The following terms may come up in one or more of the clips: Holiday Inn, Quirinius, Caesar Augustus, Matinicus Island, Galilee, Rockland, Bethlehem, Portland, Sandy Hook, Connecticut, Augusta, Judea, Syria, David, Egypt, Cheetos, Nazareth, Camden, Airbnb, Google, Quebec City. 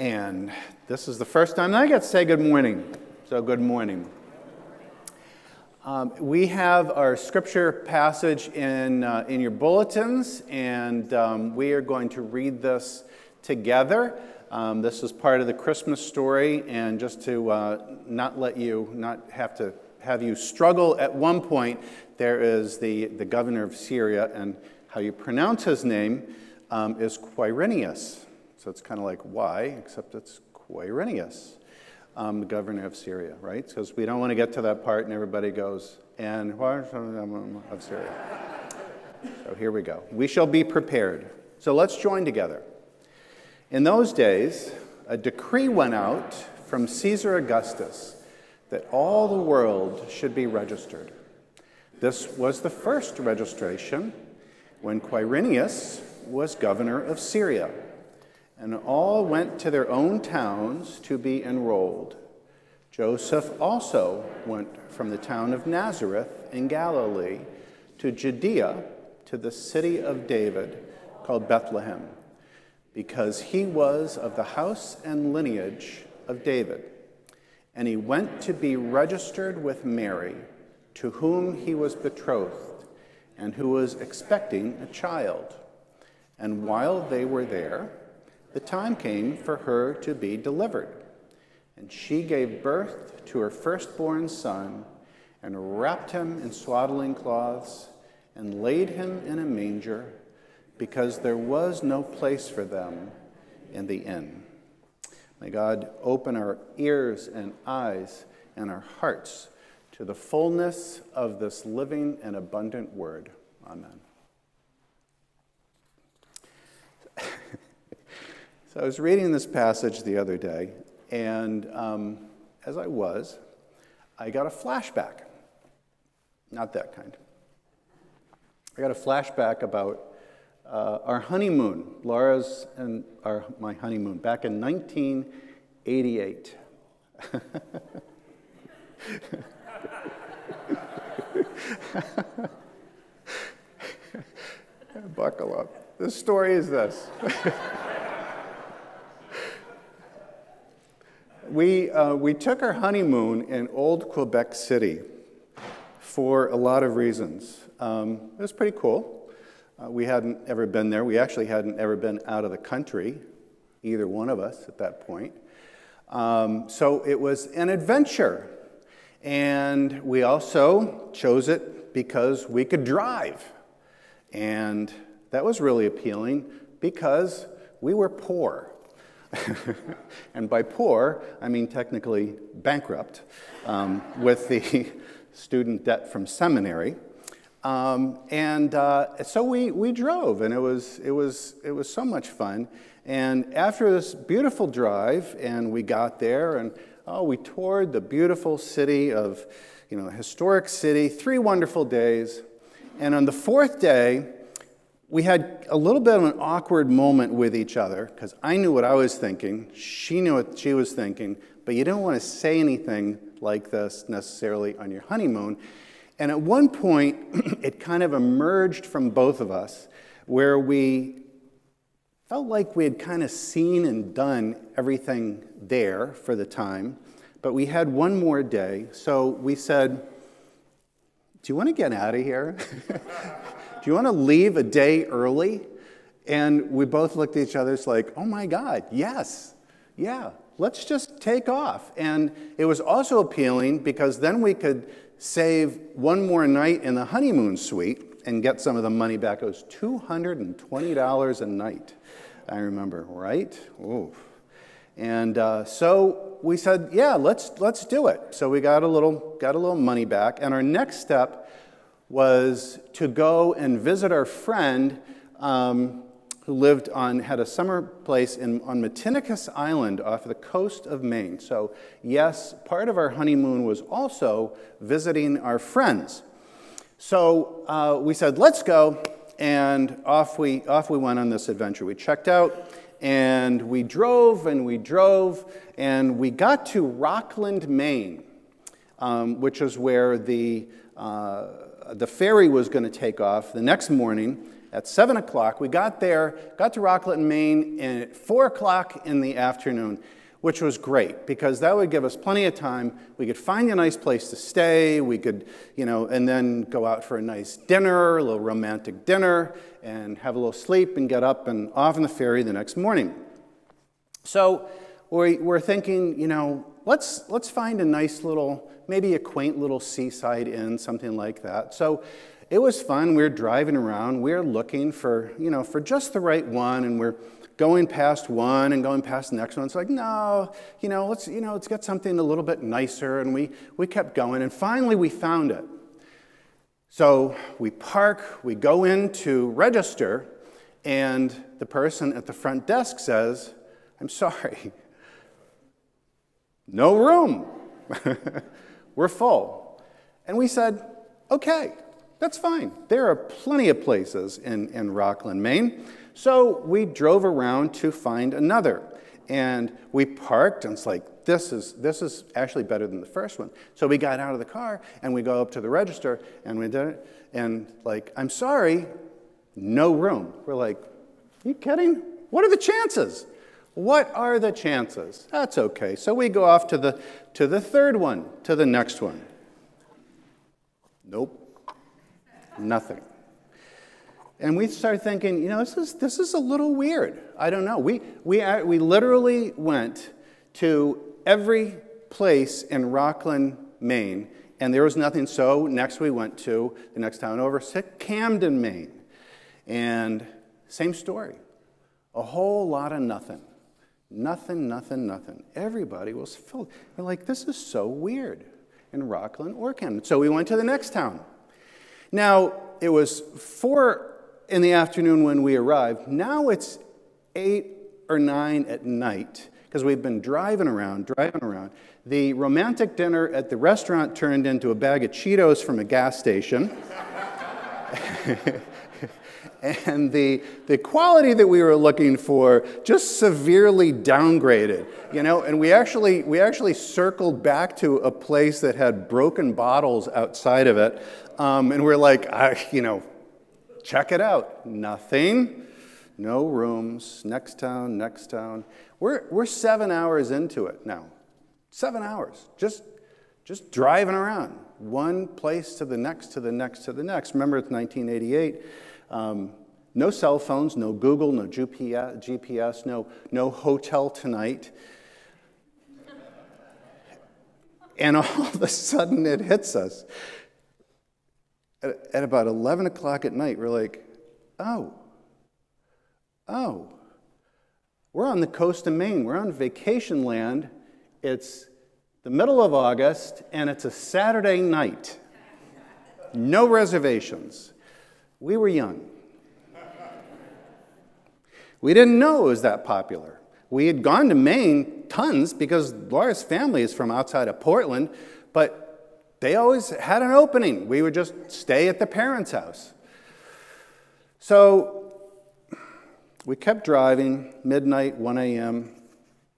And this is the first time that I get to say good morning. So good morning. We have our scripture passage in your bulletins, and we are going to read this together. This is part of the Christmas story, and just to not have you struggle at one point, there is the governor of Syria, and how you pronounce his name is Quirinius. So it's kind of like why, except it's Quirinius, the governor of Syria, right? Because we don't want to get to that part and everybody goes, and of Syria. So here we go. We shall be prepared. So let's join together. In those days, a decree went out from Caesar Augustus that all the world should be registered. This was the first registration when Quirinius was governor of Syria. And all went to their own towns to be enrolled. Joseph also went from the town of Nazareth in Galilee to Judea, to the city of David, called Bethlehem, because he was of the house and lineage of David. And he went to be registered with Mary, to whom he was betrothed, and who was expecting a child. And while they were there, the time came for her to be delivered, and she gave birth to her firstborn son, and wrapped him in swaddling cloths, and laid him in a manger, because there was no place for them in the inn. May God open our ears and eyes and our hearts to the fullness of this living and abundant word. Amen. So I was reading this passage the other day, and as I got a flashback. Not that kind. I got a flashback about our honeymoon, Laura's and my honeymoon, back in 1988. Buckle up. The story is this. We took our honeymoon in old Quebec City for a lot of reasons. It was pretty cool. We hadn't ever been there. We actually hadn't ever been out of the country, either one of us at that point. So it was an adventure. And we also chose it because we could drive. And that was really appealing because we were poor. And by poor, I mean technically bankrupt, with the student debt from seminary. So we drove, and it was so much fun. And after this beautiful drive, and we got there, and we toured the beautiful city of, historic city, 3 wonderful days. And on the 4th day, we had a little bit of an awkward moment with each other, because I knew what I was thinking, she knew what she was thinking, but you don't want to say anything like this necessarily on your honeymoon. And at one point, it kind of emerged from both of us, where we felt like we had kind of seen and done everything there for the time, but we had one more day, so we said, do you want to get out of here? Do you want to leave a day early? And we both looked at each other, it's like, oh my God, yes, yeah, let's just take off. And it was also appealing because then we could save one more night in the honeymoon suite and get some of the money back. It was $220 a night, I remember, right? Ooh. And so we said, yeah, let's do it. So we got a little money back, and our next step was to go and visit our friend who had a summer place on Matinicus Island off the coast of Maine. So yes, part of our honeymoon was also visiting our friends. So we said, let's go, and off we went on this adventure. We checked out, and we drove, and we drove, and we got to Rockland, Maine, which is where the ferry was going to take off the next morning, at 7 o'clock. We got there, got to Rockland, Maine, and at 4 o'clock in the afternoon, which was great because that would give us plenty of time. We could find a nice place to stay. We could, you know, and then go out for a nice dinner, a little romantic dinner, and have a little sleep and get up and off on the ferry the next morning. So we're thinking, you know, let's find a nice little, maybe a quaint little seaside inn, something like that. So it was fun. We're driving around. We're looking for, you know, for just the right one, and we're going past one and going past the next one. It's like, no, you know, let's get something a little bit nicer. And we kept going, and finally we found it. So we park, we go in to register, and the person at the front desk says, "I'm sorry, no room. We're full." And we said, okay, that's fine. There are plenty of places in Rockland, Maine. So we drove around to find another. And we parked, and it's like, this is actually better than the first one. So we got out of the car, and we go up to the register, and we did it. And like, "I'm sorry, no room." We're like, are you kidding? What are the chances? What are the chances? That's okay. So we go off to the third one, to the next one. Nope. Nothing. And we start thinking, you know, this is a little weird. I don't know. We literally went to every place in Rockland, Maine, and there was nothing. So next we went to the next town over, Camden, Maine. And same story. A whole lot of nothing. Nothing, nothing, nothing. Everybody was filled. We're like, this is so weird in Rockland or Camden. So we went to the next town. Now, it was 4 in the afternoon when we arrived. Now it's 8 or 9 at night because we've been driving around. The romantic dinner at the restaurant turned into a bag of Cheetos from a gas station. And the quality that we were looking for just severely downgraded, you know. And we actually circled back to a place that had broken bottles outside of it, and we're like, you know, check it out. Nothing, no rooms. Next town, next town. We're 7 hours into it now. 7 hours, just driving around, one place to the next, to the next, to the next. Remember, it's 1988. No cell phones, no Google, no GPS, no hotel tonight. And all of a sudden it hits us. At about 11 o'clock at night, we're like, oh, we're on the coast of Maine. We're on vacation land. It's the middle of August, and it's a Saturday night. No reservations. We were young. We didn't know it was that popular. We had gone to Maine tons because Laura's family is from outside of Portland, but they always had an opening. We would just stay at the parents' house. So we kept driving, midnight, 1 a.m.,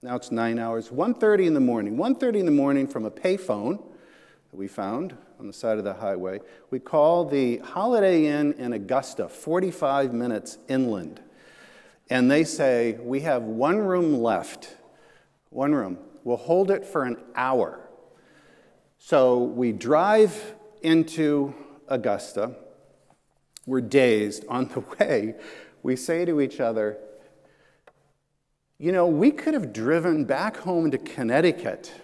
now it's 9 hours, 1:30 in the morning. 1:30 in the morning from a payphone that we found on the side of the highway. We call the Holiday Inn in Augusta, 45 minutes inland. And they say, "We have one room left. One room. We'll hold it for an hour." So we drive into Augusta. We're dazed. On the way, we say to each other, you know, we could have driven back home to Connecticut.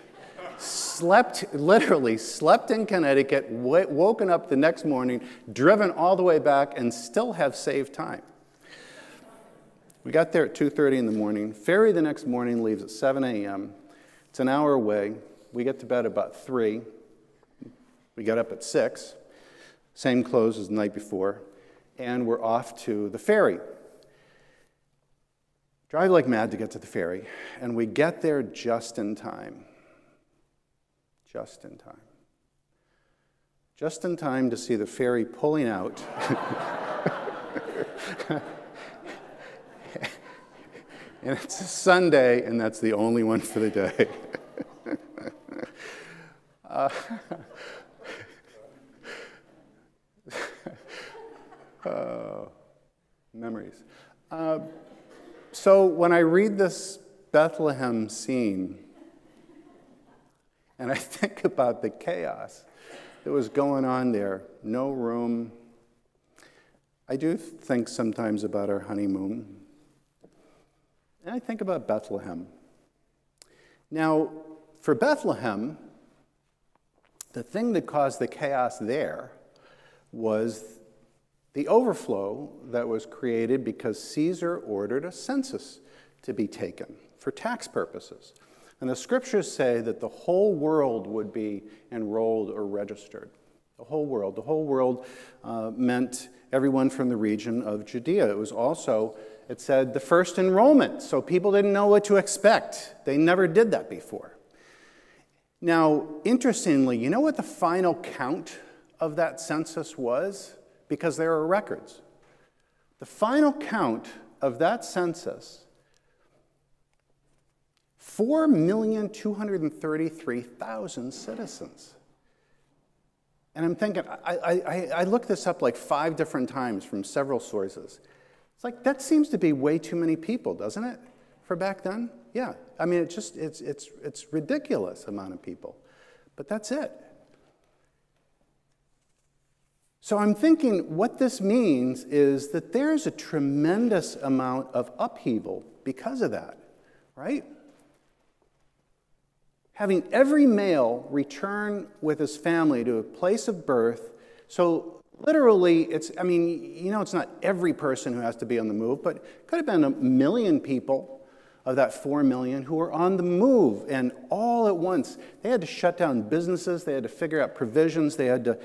Literally slept in Connecticut, woken up the next morning, driven all the way back, and still have saved time. We got there at 2:30 in the morning. Ferry the next morning leaves at 7 a.m. It's an hour away. We get to bed about 3. We got up at 6. Same clothes as the night before. And we're off to the ferry. Drive like mad to get to the ferry. And we get there just in time. Just in time. Just in time to see the ferry pulling out. And it's a Sunday, and that's the only one for the day. memories. So when I read this Bethlehem scene, and I think about the chaos that was going on there, no room. I do think sometimes about our honeymoon. And I think about Bethlehem. Now, for Bethlehem, the thing that caused the chaos there was the overflow that was created because Caesar ordered a census to be taken for tax purposes. And the scriptures say that the whole world would be enrolled or registered. The whole world. The whole world meant everyone from the region of Judea. It was also, it said, the first enrollment, so people didn't know what to expect. They never did that before. Now, interestingly, you know what the final count of that census was? Because there are records. The final count of that census, 4,233,000 citizens. And I'm thinking, I looked this up like 5 different times from several sources. It's like, that seems to be way too many people, doesn't it, for back then? Yeah, I mean, it just, it's ridiculous amount of people, but that's it. So I'm thinking what this means is that there's a tremendous amount of upheaval because of that, right? Having every male return with his family to a place of birth. So literally, it's, I mean, you know, it's not every person who has to be on the move, but it could have been a million people of that 4 million who were on the move, and all at once. They had to shut down businesses. They had to figure out provisions. They had to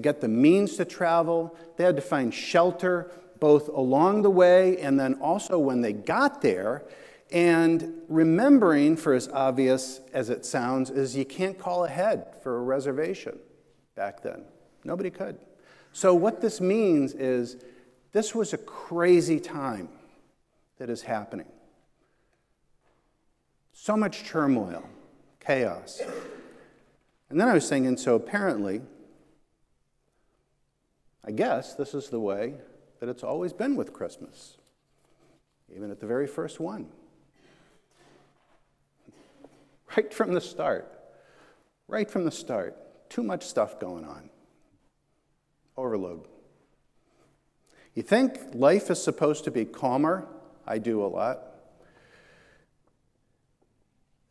get the means to travel. They had to find shelter both along the way and then also when they got there. And remembering, for as obvious as it sounds, is you can't call ahead for a reservation back then. Nobody could. So what this means is this was a crazy time that is happening. So much turmoil, chaos. And then I was thinking, so apparently, I guess this is the way that it's always been with Christmas, even at the very first one. Right from the start, right from the start. Too much stuff going on. Overload. You think life is supposed to be calmer? I do a lot.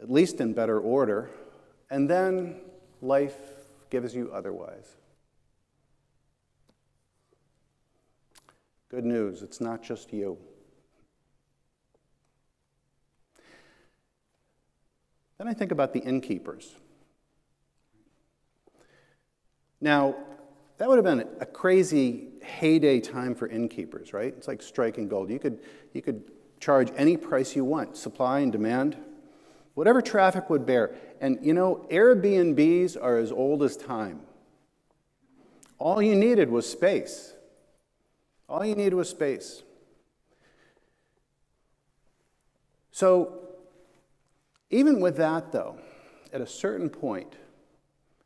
At least in better order. And then life gives you otherwise. Good news, it's not just you. Then I think about the innkeepers. Now, that would have been a crazy heyday time for innkeepers, right? It's like striking gold. You could charge any price you want, supply and demand, whatever traffic would bear. And you know, Airbnbs are as old as time. All you needed was space. All you needed was space. So, even with that, though, at a certain point,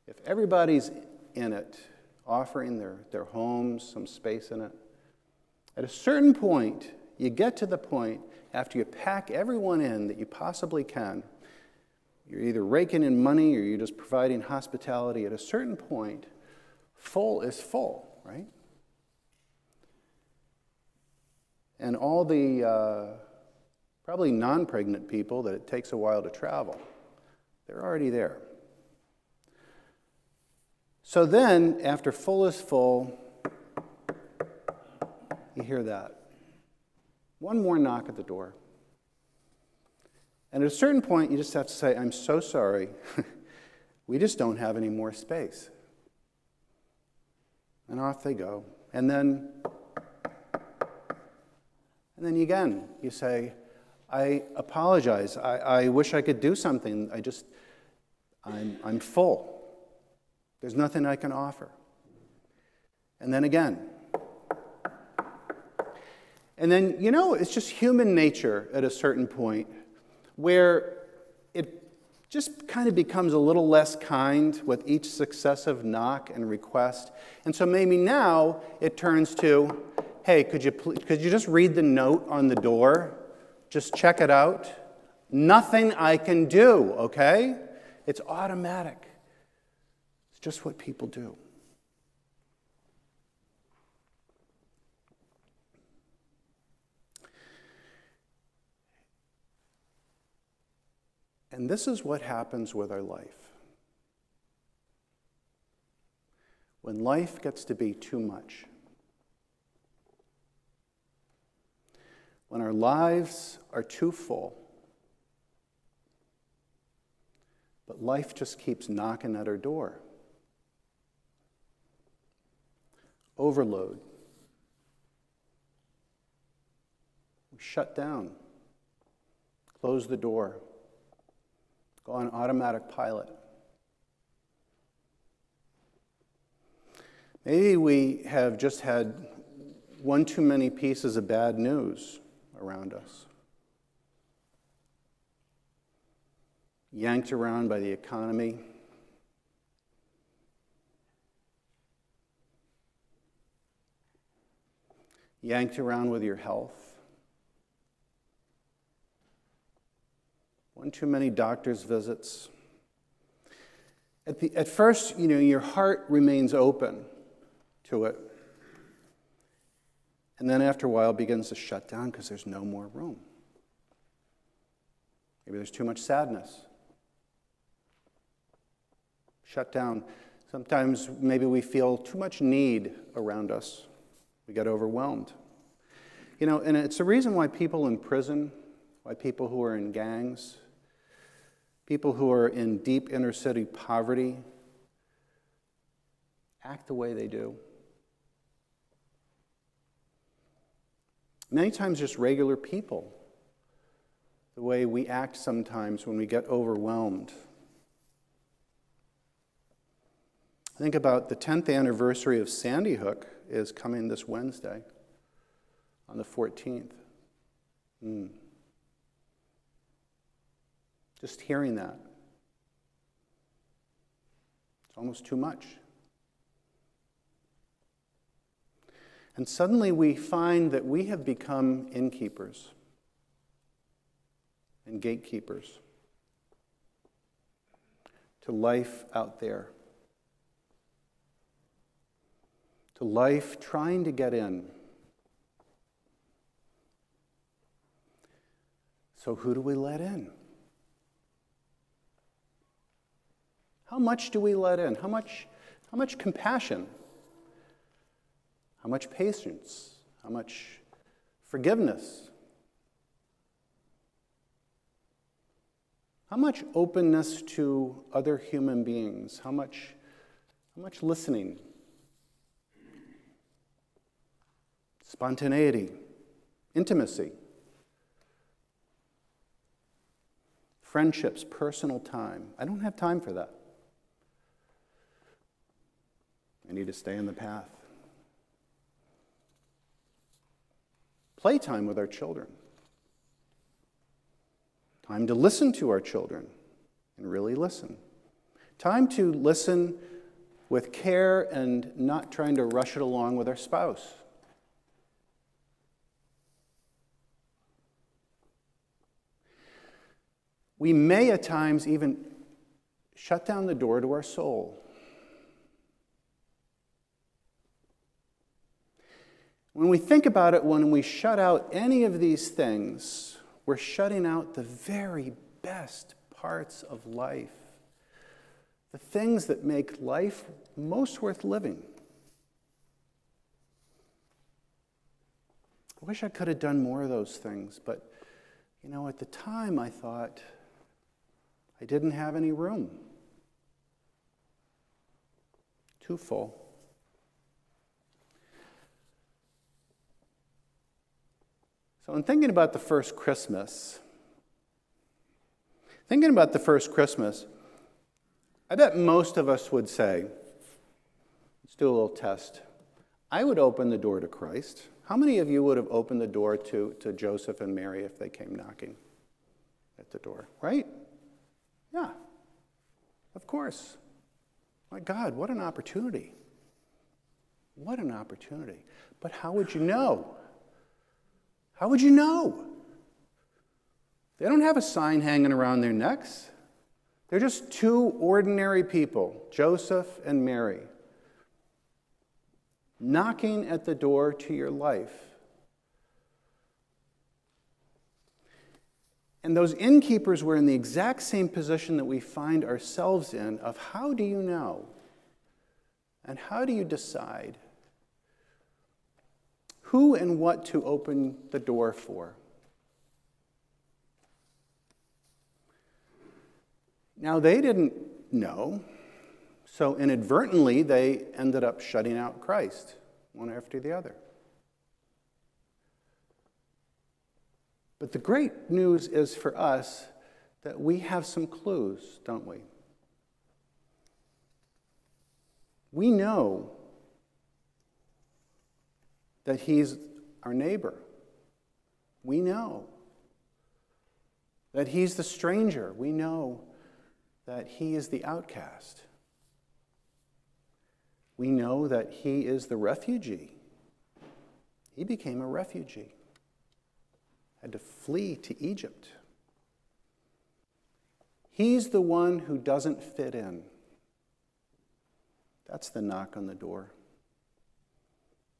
if everybody's in it, offering their homes some space in it, at a certain point, you get to the point, after you pack everyone in that you possibly can, you're either raking in money or you're just providing hospitality. At a certain point, full is full, right? And all the probably non-pregnant people that it takes a while to travel. They're already there. So then, after full is full, you hear that. One more knock at the door. And at a certain point, you just have to say, I'm so sorry. We just don't have any more space. And off they go. And then again, you say, I apologize. I wish I could do something. I'm full. There's nothing I can offer. And then again. And then, you know, it's just human nature at a certain point where it just kind of becomes a little less kind with each successive knock and request. And so maybe now it turns to, hey, could you just read the note on the door? Just check it out. Nothing I can do, okay? It's automatic. It's just what people do. And this is what happens with our life. When life gets to be too much, when our lives are too full, but life just keeps knocking at our door. Overload. We shut down, close the door, go on automatic pilot. Maybe we have just had one too many pieces of bad news around us. Yanked around by the economy. Yanked around with your health. One too many doctor's visits. At first, you know, your heart remains open to it. And then after a while, it begins to shut down because there's no more room. Maybe there's too much sadness. Shut down. Sometimes maybe we feel too much need around us. We get overwhelmed. You know, and it's the reason why people in prison, why people who are in gangs, people who are in deep inner city poverty act the way they do. Many times just regular people, the way we act sometimes when we get overwhelmed. I think about the 10th anniversary of Sandy Hook is coming this Wednesday on the 14th. Just hearing that. It's almost too much. And suddenly we find that we have become innkeepers and gatekeepers to life out there, to life trying to get in. So who do we let in? How much do we let in? How much compassion? How much patience? How much forgiveness? How much openness to other human beings? How much listening? Spontaneity, intimacy, friendships, personal time. I don't have time for that. I need to stay in the path. Playtime with our children. Time to listen to our children and really listen. Time to listen with care and not trying to rush it along with our spouse. We may at times even shut down the door to our soul. When we think about it, when we shut out any of these things, we're shutting out the very best parts of life, the things that make life most worth living. I wish I could have done more of those things, but you know, at the time I thought I didn't have any room. Too full. So in thinking about the first Christmas, I bet most of us would say, let's do a little test. I would open the door to Christ. How many of you would have opened the door to Joseph and Mary if they came knocking at the door, right? Yeah, of course. My God, what an opportunity. What an opportunity. But how would you know? How would you know? They don't have a sign hanging around their necks. They're just two ordinary people, Joseph and Mary, knocking at the door to your life. And those innkeepers were in the exact same position that we find ourselves in, of how do you know? And how do you decide who and what to open the door for? Now, they didn't know, so inadvertently, they ended up shutting out Christ, one after the other. But the great news is for us that we have some clues, don't we? We know that he's our neighbor. We know that he's the stranger. We know that he is the outcast. We know that he is the refugee. He became a refugee, had to flee to Egypt. He's the one who doesn't fit in. That's the knock on the door.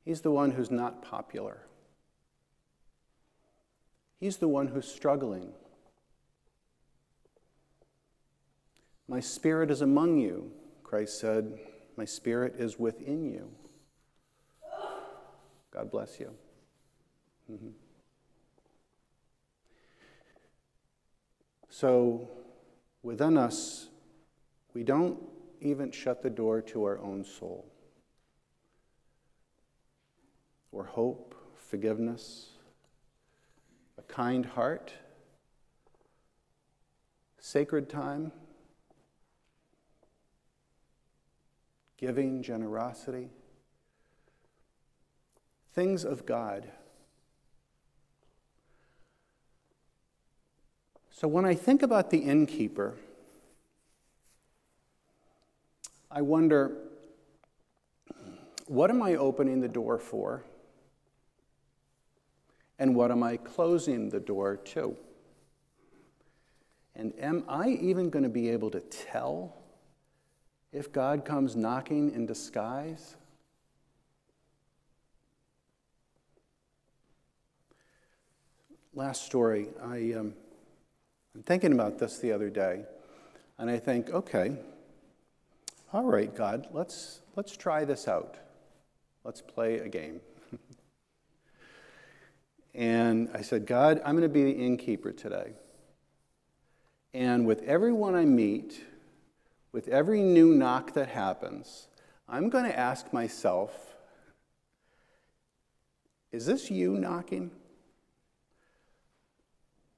He's the one who's not popular. He's the one who's struggling. My spirit is among you, Christ said. My spirit is within you. God bless you. So within us, we don't even shut the door to our own soul, or hope, forgiveness, a kind heart, sacred time, giving, generosity, things of God. So when I think about the innkeeper, I wonder, what am I opening the door for? And what am I closing the door to? And am I even going to be able to tell if God comes knocking in disguise? Last story, I'm thinking about this the other day, and I think, okay, all right, God, let's try this out. Let's play a game. And I said, God, I'm going to be the innkeeper today. And with everyone I meet, with every new knock that happens, I'm going to ask myself, is this you knocking?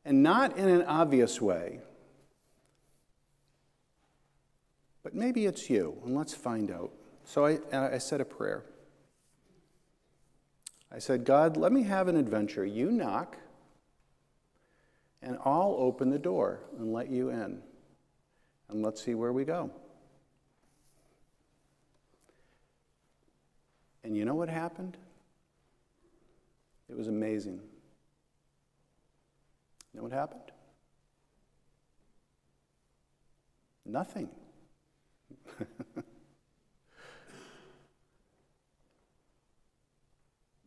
And not in an obvious way, but maybe it's you, and let's find out. So I said a prayer. I said, God, let me have an adventure. You knock, and I'll open the door and let you in. And let's see where we go. And you know what happened? It was amazing. You know what happened? Nothing.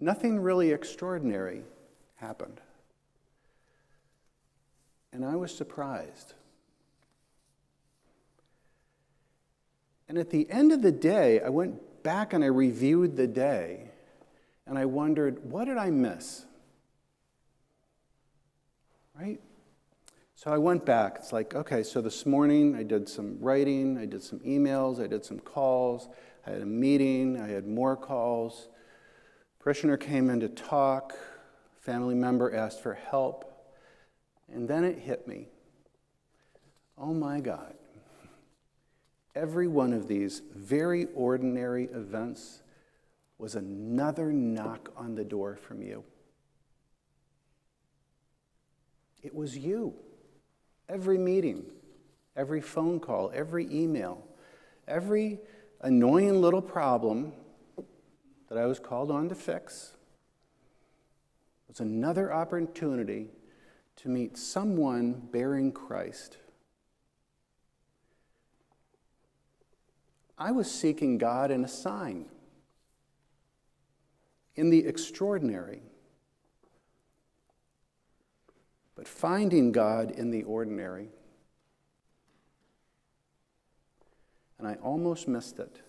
Nothing really extraordinary happened. And I was surprised. And at the end of the day, I went back and I reviewed the day, and I wondered, what did I miss? Right? So I went back. It's like, okay, so this morning I did some writing, I did some emails, I did some calls, I had a meeting, I had more calls. Parishioner came in to talk, family member asked for help, and then it hit me. Oh my God. Every one of these very ordinary events was another knock on the door from you. It was you. Every meeting, every phone call, every email, every annoying little problem that I was called on to fix was another opportunity to meet someone bearing Christ. I was seeking God in a sign, in the extraordinary, but finding God in the ordinary. And I almost missed it.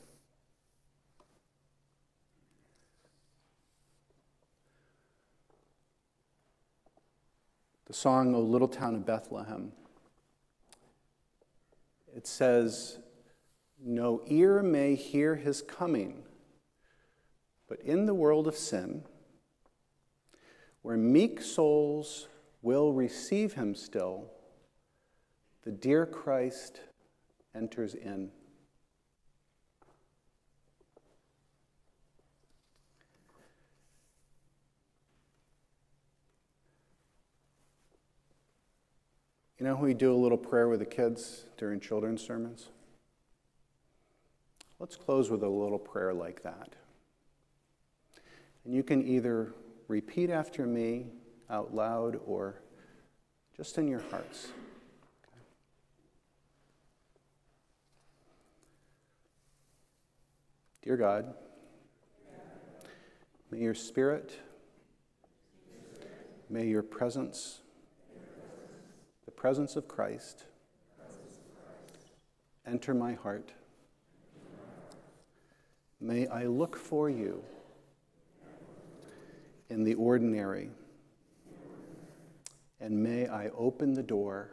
The song, O Little Town of Bethlehem, it says, no ear may hear his coming, but in the world of sin, where meek souls will receive him still, the dear Christ enters in. You know, we do a little prayer with the kids during children's sermons. Let's close with a little prayer like that. And you can either repeat after me out loud or just in your hearts. Okay. Dear God, may your spirit, may your presence, the presence of Christ, enter my heart. May I look for you in the ordinary, and may I open the door,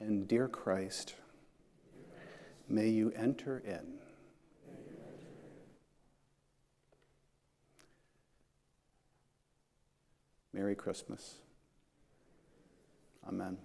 and dear Christ, may you enter in. Merry Christmas. Amen.